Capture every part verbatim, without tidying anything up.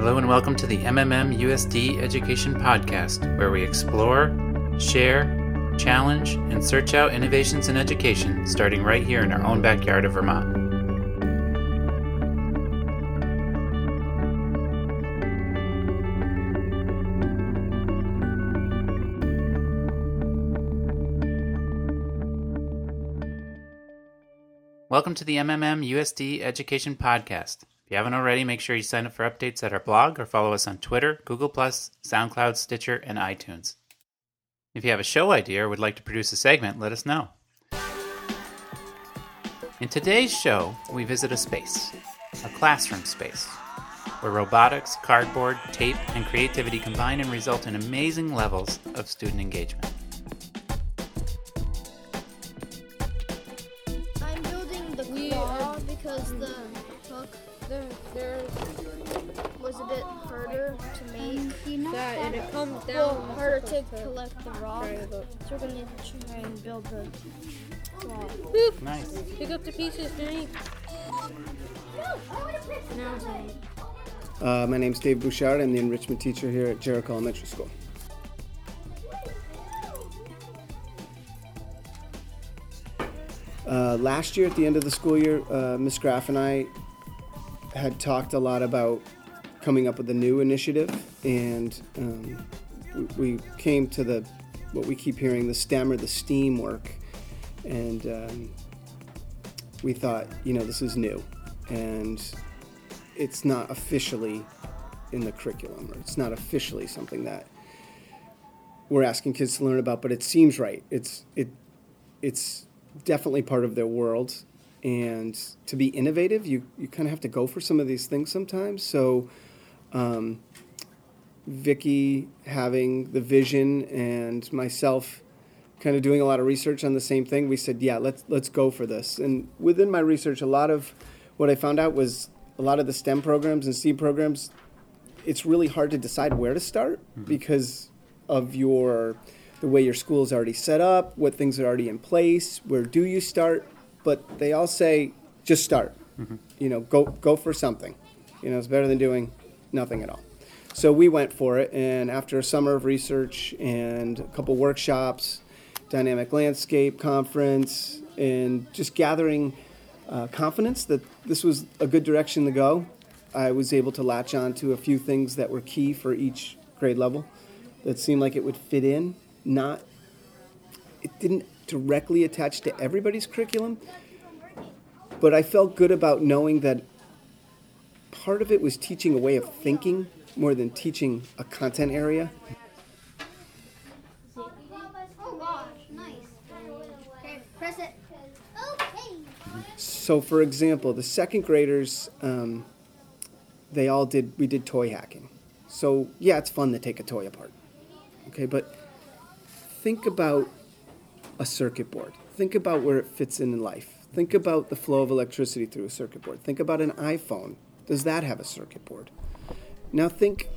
Hello and welcome to the M M M U S D Education Podcast, where we explore, share, challenge, and search out innovations in education, starting right here in our own backyard of Vermont. Welcome to the M M M U S D Education Podcast. If you haven't already, make sure you sign up for updates at our blog or follow us on Twitter, Google plus, SoundCloud, Stitcher, and iTunes. If you have a show idea or would like to produce a segment, let us know. In today's show, we visit a space, a classroom space, where robotics, cardboard, tape, and creativity combine and result in amazing levels of student engagement. I'm building the wall because the hook There, there was a bit harder to make that, and it comes down well, harder to collect the rock. So we're going to try and build the rock. Oof. Nice. Pick up the pieces, Jenny. Uh, my name's Dave Bouchard. I'm the enrichment teacher here at Jericho Elementary School. Uh, last year, at the end of the school year, uh, Miz Graff and I had talked a lot about coming up with a new initiative, and um, we came to the what we keep hearing, the STEM or the STEAM work, and um, we thought, you know, this is new, and it's not officially in the curriculum, or it's not officially something that we're asking kids to learn about, but it seems right. It's it it's definitely part of their world. And to be innovative, you, you kind of have to go for some of these things sometimes. So um, Vicky having the vision and myself kind of doing a lot of research on the same thing, we said, yeah, let's let's go for this. And within my research, a lot of what I found out was a lot of the STEM programs and STEAM programs, it's really hard to decide where to start mm-hmm. because of your the way your school is already set up, what things are already in place, where do you start? But they all say, just start, mm-hmm. you know, go go for something. You know, it's better than doing nothing at all. So we went for it, and after a summer of research and a couple workshops, dynamic landscape conference, and just gathering uh, confidence that this was a good direction to go, I was able to latch on to a few things that were key for each grade level that seemed like it would fit in. Not, it didn't directly attached to everybody's curriculum, but I felt good about knowing that part of it was teaching a way of thinking more than teaching a content area. So, for example, the second graders, um, they all did, we did toy hacking. So, yeah, it's fun to take a toy apart. Okay, but think about a circuit board. Think about where it fits in in life. Think about the flow of electricity through a circuit board. Think about an iPhone. Does that have a circuit board? Now think,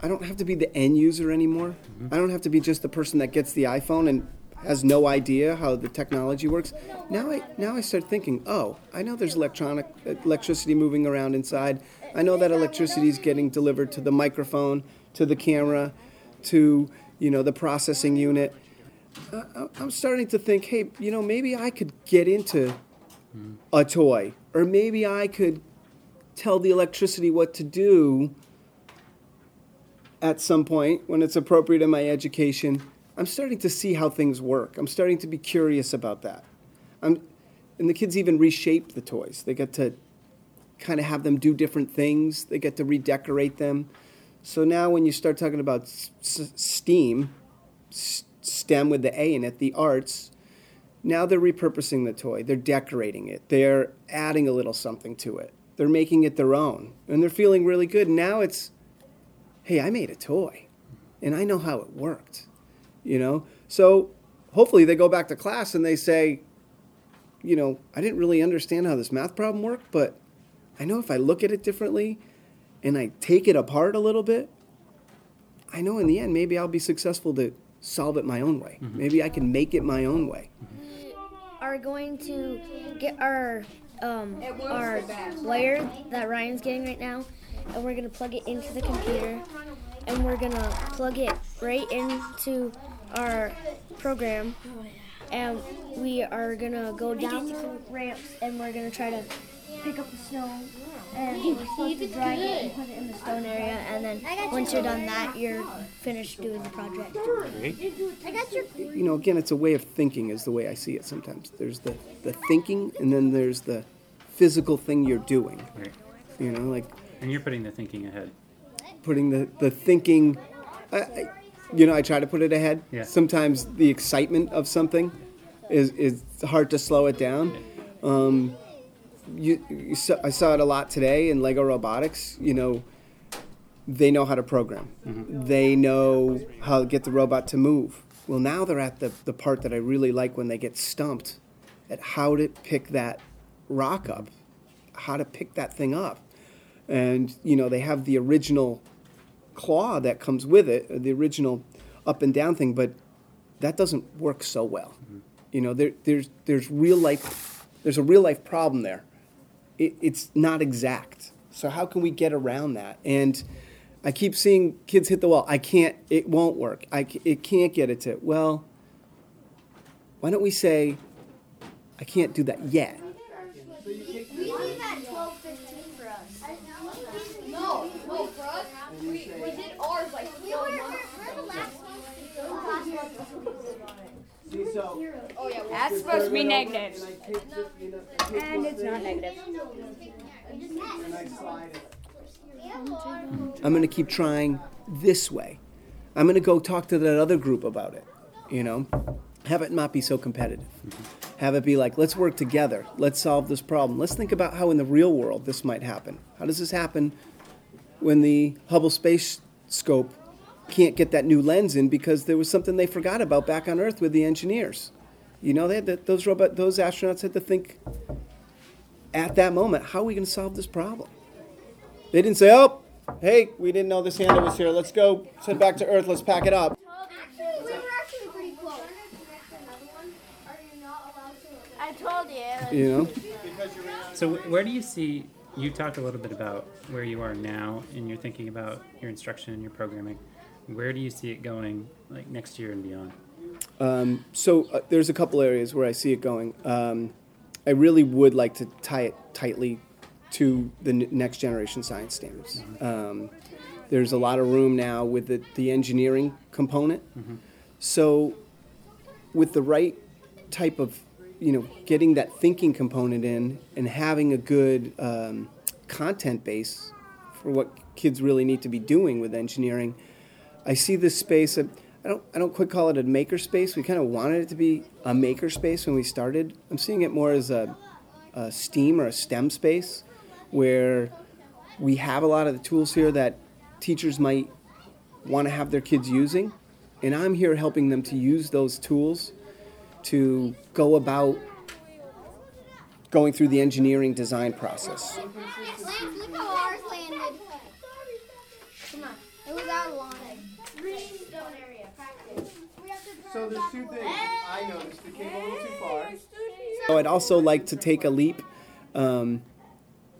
I don't have to be the end user anymore. Mm-hmm. I don't have to be just the person that gets the iPhone and has no idea how the technology works. Now I now I start thinking, oh, I know there's electronic electricity moving around inside. I know that electricity is getting delivered to the microphone, to the camera, to, you know, the processing unit. Uh, I'm starting to think, hey, you know, maybe I could get into a toy, or maybe I could tell the electricity what to do at some point when it's appropriate in my education. I'm starting to see how things work. I'm starting to be curious about that. I'm, and the kids even reshape the toys. They get to kind of have them do different things. They get to redecorate them. So now when you start talking about s- s- STEAM, st- STEM with the A in it, the arts, now they're repurposing the toy. They're decorating it. They're adding a little something to it. They're making it their own. And they're feeling really good. Now it's, hey, I made a toy. And I know how it worked. You know? So hopefully they go back to class and they say, you know, I didn't really understand how this math problem worked, but I know if I look at it differently and I take it apart a little bit, I know in the end maybe I'll be successful to solve it my own way. Mm-hmm. Maybe I can make it my own way. Mm-hmm. Our are going to get our um, our wire that Ryan's getting right now, and we're going to plug it into the computer, and we're going to plug it right into our program, and we are going to go down the ramps, and we're going to try to pick up the snow, and you're supposed to dry it and put it in the stone area, and then once you're done that, you're finished doing the project. You know, again, it's a way of thinking is the way I see it sometimes. There's the, the thinking, and then there's the physical thing you're doing. Right. You know, like... And you're putting the thinking ahead. Putting the, the thinking... I, I, you know, I try to put it ahead. Yeah. Sometimes the excitement of something is, is hard to slow it down. Um... You, you saw, I saw it a lot today in Lego Robotics. You know, they know how to program. Mm-hmm. They know how to get the robot to move. Well, now they're at the, the part that I really like when they get stumped at how to pick that rock up, how to pick that thing up. And, you know, they have the original claw that comes with it, the original up and down thing, but that doesn't work so well. Mm-hmm. You know, there, there's, there's real life, there's a real life problem there. It, it's not exact. So how can we get around that? And I keep seeing kids hit the wall. I can't, it won't work. I, it can't get it to, well, why don't we say, I can't do that yet. We did that twelve fifteen for us. No, no, for us, we, we did ours like we're the last ones. So. That's supposed to be negative. And it's not negative. I'm going to keep trying this way. I'm going to go talk to that other group about it, you know. Have it not be so competitive. Have it be like, let's work together. Let's solve this problem. Let's think about how in the real world this might happen. How does this happen when the Hubble Space Scope can't get that new lens in because there was something they forgot about back on Earth with the engineers? You know, they had to, those robot, those astronauts had to think at that moment, how are we going to solve this problem? They didn't say, oh, hey, we didn't know this handle was here. Let's go, send back to Earth. Let's pack it up. Actually, we were actually pretty close. I told you. You know? So where do you see, you talked a little bit about where you are now and you're thinking about your instruction and your programming. Where do you see it going, like, next year and beyond? Um, so uh, there's a couple areas where I see it going. Um, I really would like to tie it tightly to the n- Next Generation Science Standards. Um, there's a lot of room now with the, the engineering component. Mm-hmm. So with the right type of, you know, getting that thinking component in and having a good um, content base for what kids really need to be doing with engineering, I see this space of... I don't I don't quite call it a maker space. We kind of wanted it to be a maker space when we started. I'm seeing it more as a, a STEAM or a STEM space where we have a lot of the tools here that teachers might want to have their kids using. And I'm here helping them to use those tools to go about going through the engineering design process. Look how ours landed. Come on. It was our lawn. So there's two things I noticed. It came a little too far. So I'd also like to take a leap, um,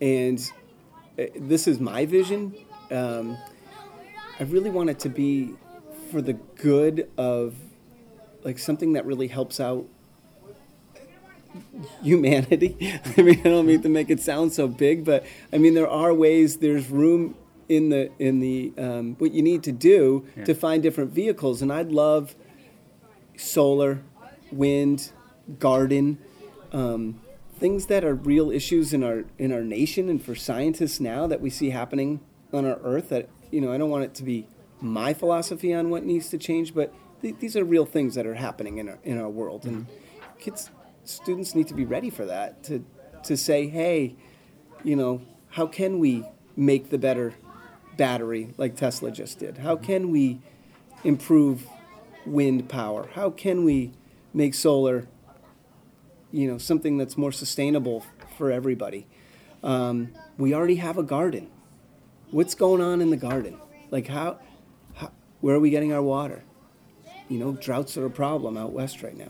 and this is my vision. Um, I really want it to be for the good of, like, something that really helps out humanity. I mean, I don't mean to make it sound so big, but I mean there are ways. There's room in the in the um, what you need to do yeah. to find different vehicles, and I'd love. Solar, wind, garden, um, things that are real issues in our in our nation and for scientists now that we see happening on our Earth. That, you know, I don't want it to be my philosophy on what needs to change, but th- these are real things that are happening in our in our world, mm-hmm. and kids, students need to be ready for that. To to say, hey, you know, how can we make the better battery like Tesla just did? How mm-hmm. can we improve wind power? How can we make solar, you know, something that's more sustainable for everybody? Um, we already have a garden. What's going on in the garden? Like how, how, where are we getting our water? You know, droughts are a problem out west right now.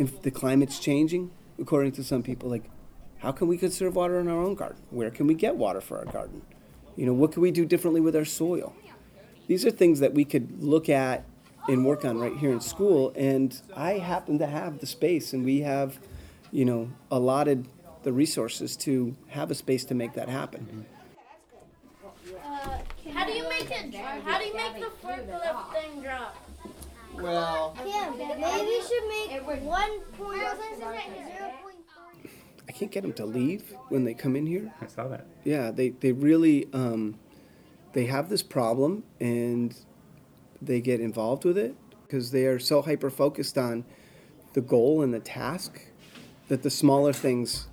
if the climate's changing, according to some people, like, how can we conserve water in our own garden? Where can we get water for our garden? You know, what can we do differently with our soil? These are things that we could look at and work on right here in school, and I happen to have the space, and we have, you know, allotted the resources to have a space to make that happen. Uh, how do you make it? How do you make the forklift thing drop? Well, Kim, maybe we should make one point zero. I can't get them to leave when they come in here. I saw that. Yeah, they they really um, they have this problem and they get involved with it because they are so hyper focused on the goal and the task that the smaller things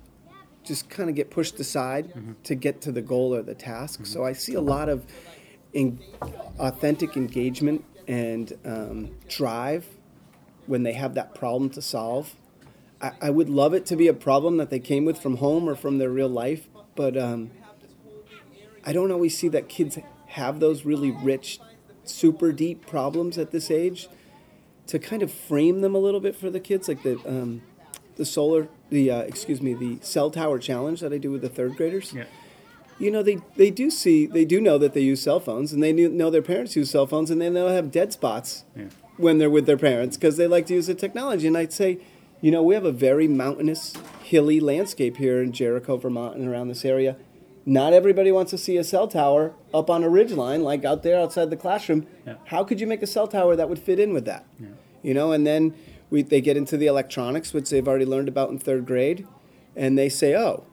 just kind of get pushed aside mm-hmm. to get to the goal or the task. Mm-hmm. So I see a lot of in- authentic engagement and um, drive when they have that problem to solve. I-, I would love it to be a problem that they came with from home or from their real life, but um, I don't always see that kids have those really rich, super deep problems at this age. To kind of frame them a little bit for the kids, like the um, the solar, the uh, excuse me, the cell tower challenge that I do with the third graders. Yeah. You know, they, they do see, they do know that they use cell phones, and they know their parents use cell phones, and they know they have dead spots yeah. when they're with their parents because they like to use the technology. And I'd say, you know, we have a very mountainous, hilly landscape here in Jericho, Vermont, and around this area. Not everybody wants to see a cell tower up on a ridgeline, like out there outside the classroom. Yeah. How could you make a cell tower that would fit in with that? Yeah. You know, and then... We, they get into the electronics, which they've already learned about in third grade, and they say, oh,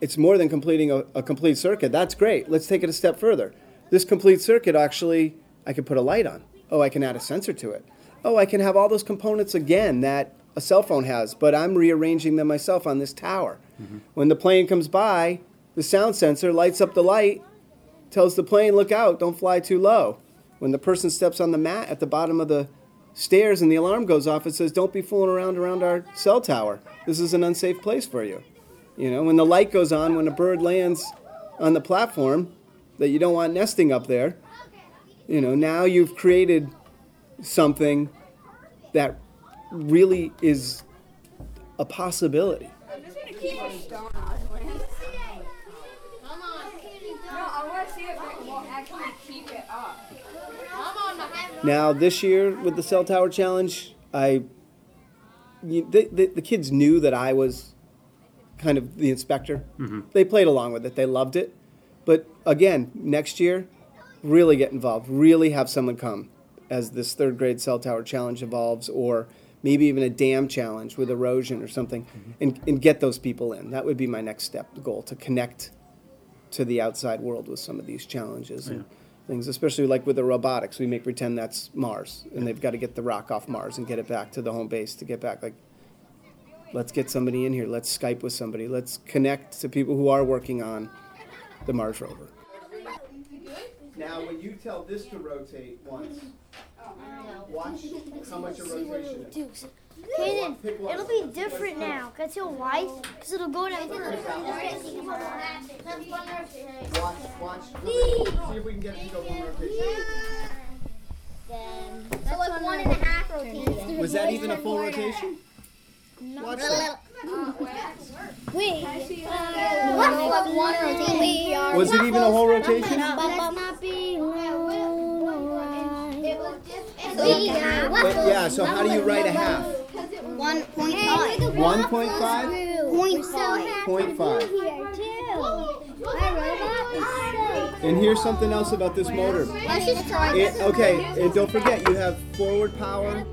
it's more than completing a, a complete circuit. That's great. Let's take it a step further. This complete circuit, actually, I can put a light on. Oh, I can add a sensor to it. Oh, I can have all those components again that a cell phone has, but I'm rearranging them myself on this tower. Mm-hmm. When the plane comes by, the sound sensor lights up the light, tells the plane, look out, don't fly too low. When the person steps on the mat at the bottom of the stairs and the alarm goes off, it says, don't be fooling around around our cell tower. This is an unsafe place for you. You know, when the light goes on, when a bird lands on the platform that you don't want nesting up there, you know, now you've created something that really is a possibility. I'm just going to keep on going. Come on. No, I want to see if it will actually keep it up. Now, this year with the Cell Tower Challenge, I the, the, the kids knew that I was kind of the inspector. Mm-hmm. They played along with it. They loved it. But, again, next year, really get involved. Really have someone come as this third grade Cell Tower Challenge evolves, or maybe even a dam challenge with erosion or something, mm-hmm. and, and get those people in. That would be my next step, the goal, to connect to the outside world with some of these challenges. Yeah. And, things, especially like with the robotics, we make pretend that's Mars, and they've got to get the rock off Mars and get it back to the home base to get back. Like, let's get somebody in here. Let's Skype with somebody. Let's connect to people who are working on the Mars rover. Now, when you tell this to rotate once, watch how much a rotation is. Kaden, it'll be different now. Can I tell why? Because it'll go down. Watch, watch. See if we can get it to go one rotation. That was one and a half rotation. Was that even a full rotation? Watch that. Wait. Was it even a whole rotation? But yeah, so how do you write a half? one point five. one point five? point five. And here's something else about this motor. Let's just try it. Okay, and don't forget, you have forward power.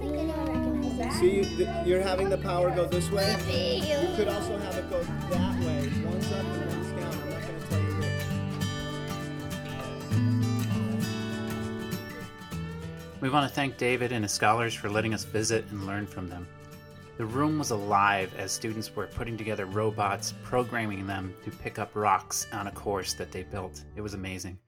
See, you, you're having the power go this way. You could also have it go that way. One's up and one's down. I'm not going to tell you which. We want to thank David and his scholars for letting us visit and learn from them. The room was alive as students were putting together robots, programming them to pick up rocks on a course that they built. It was amazing.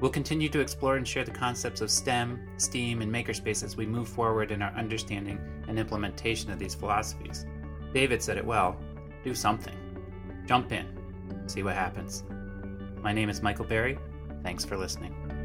We'll continue to explore and share the concepts of STEM, STEAM, and makerspace as we move forward in our understanding and implementation of these philosophies. David said it well, do something. Jump in, see what happens. My name is Michael Berry. Thanks for listening.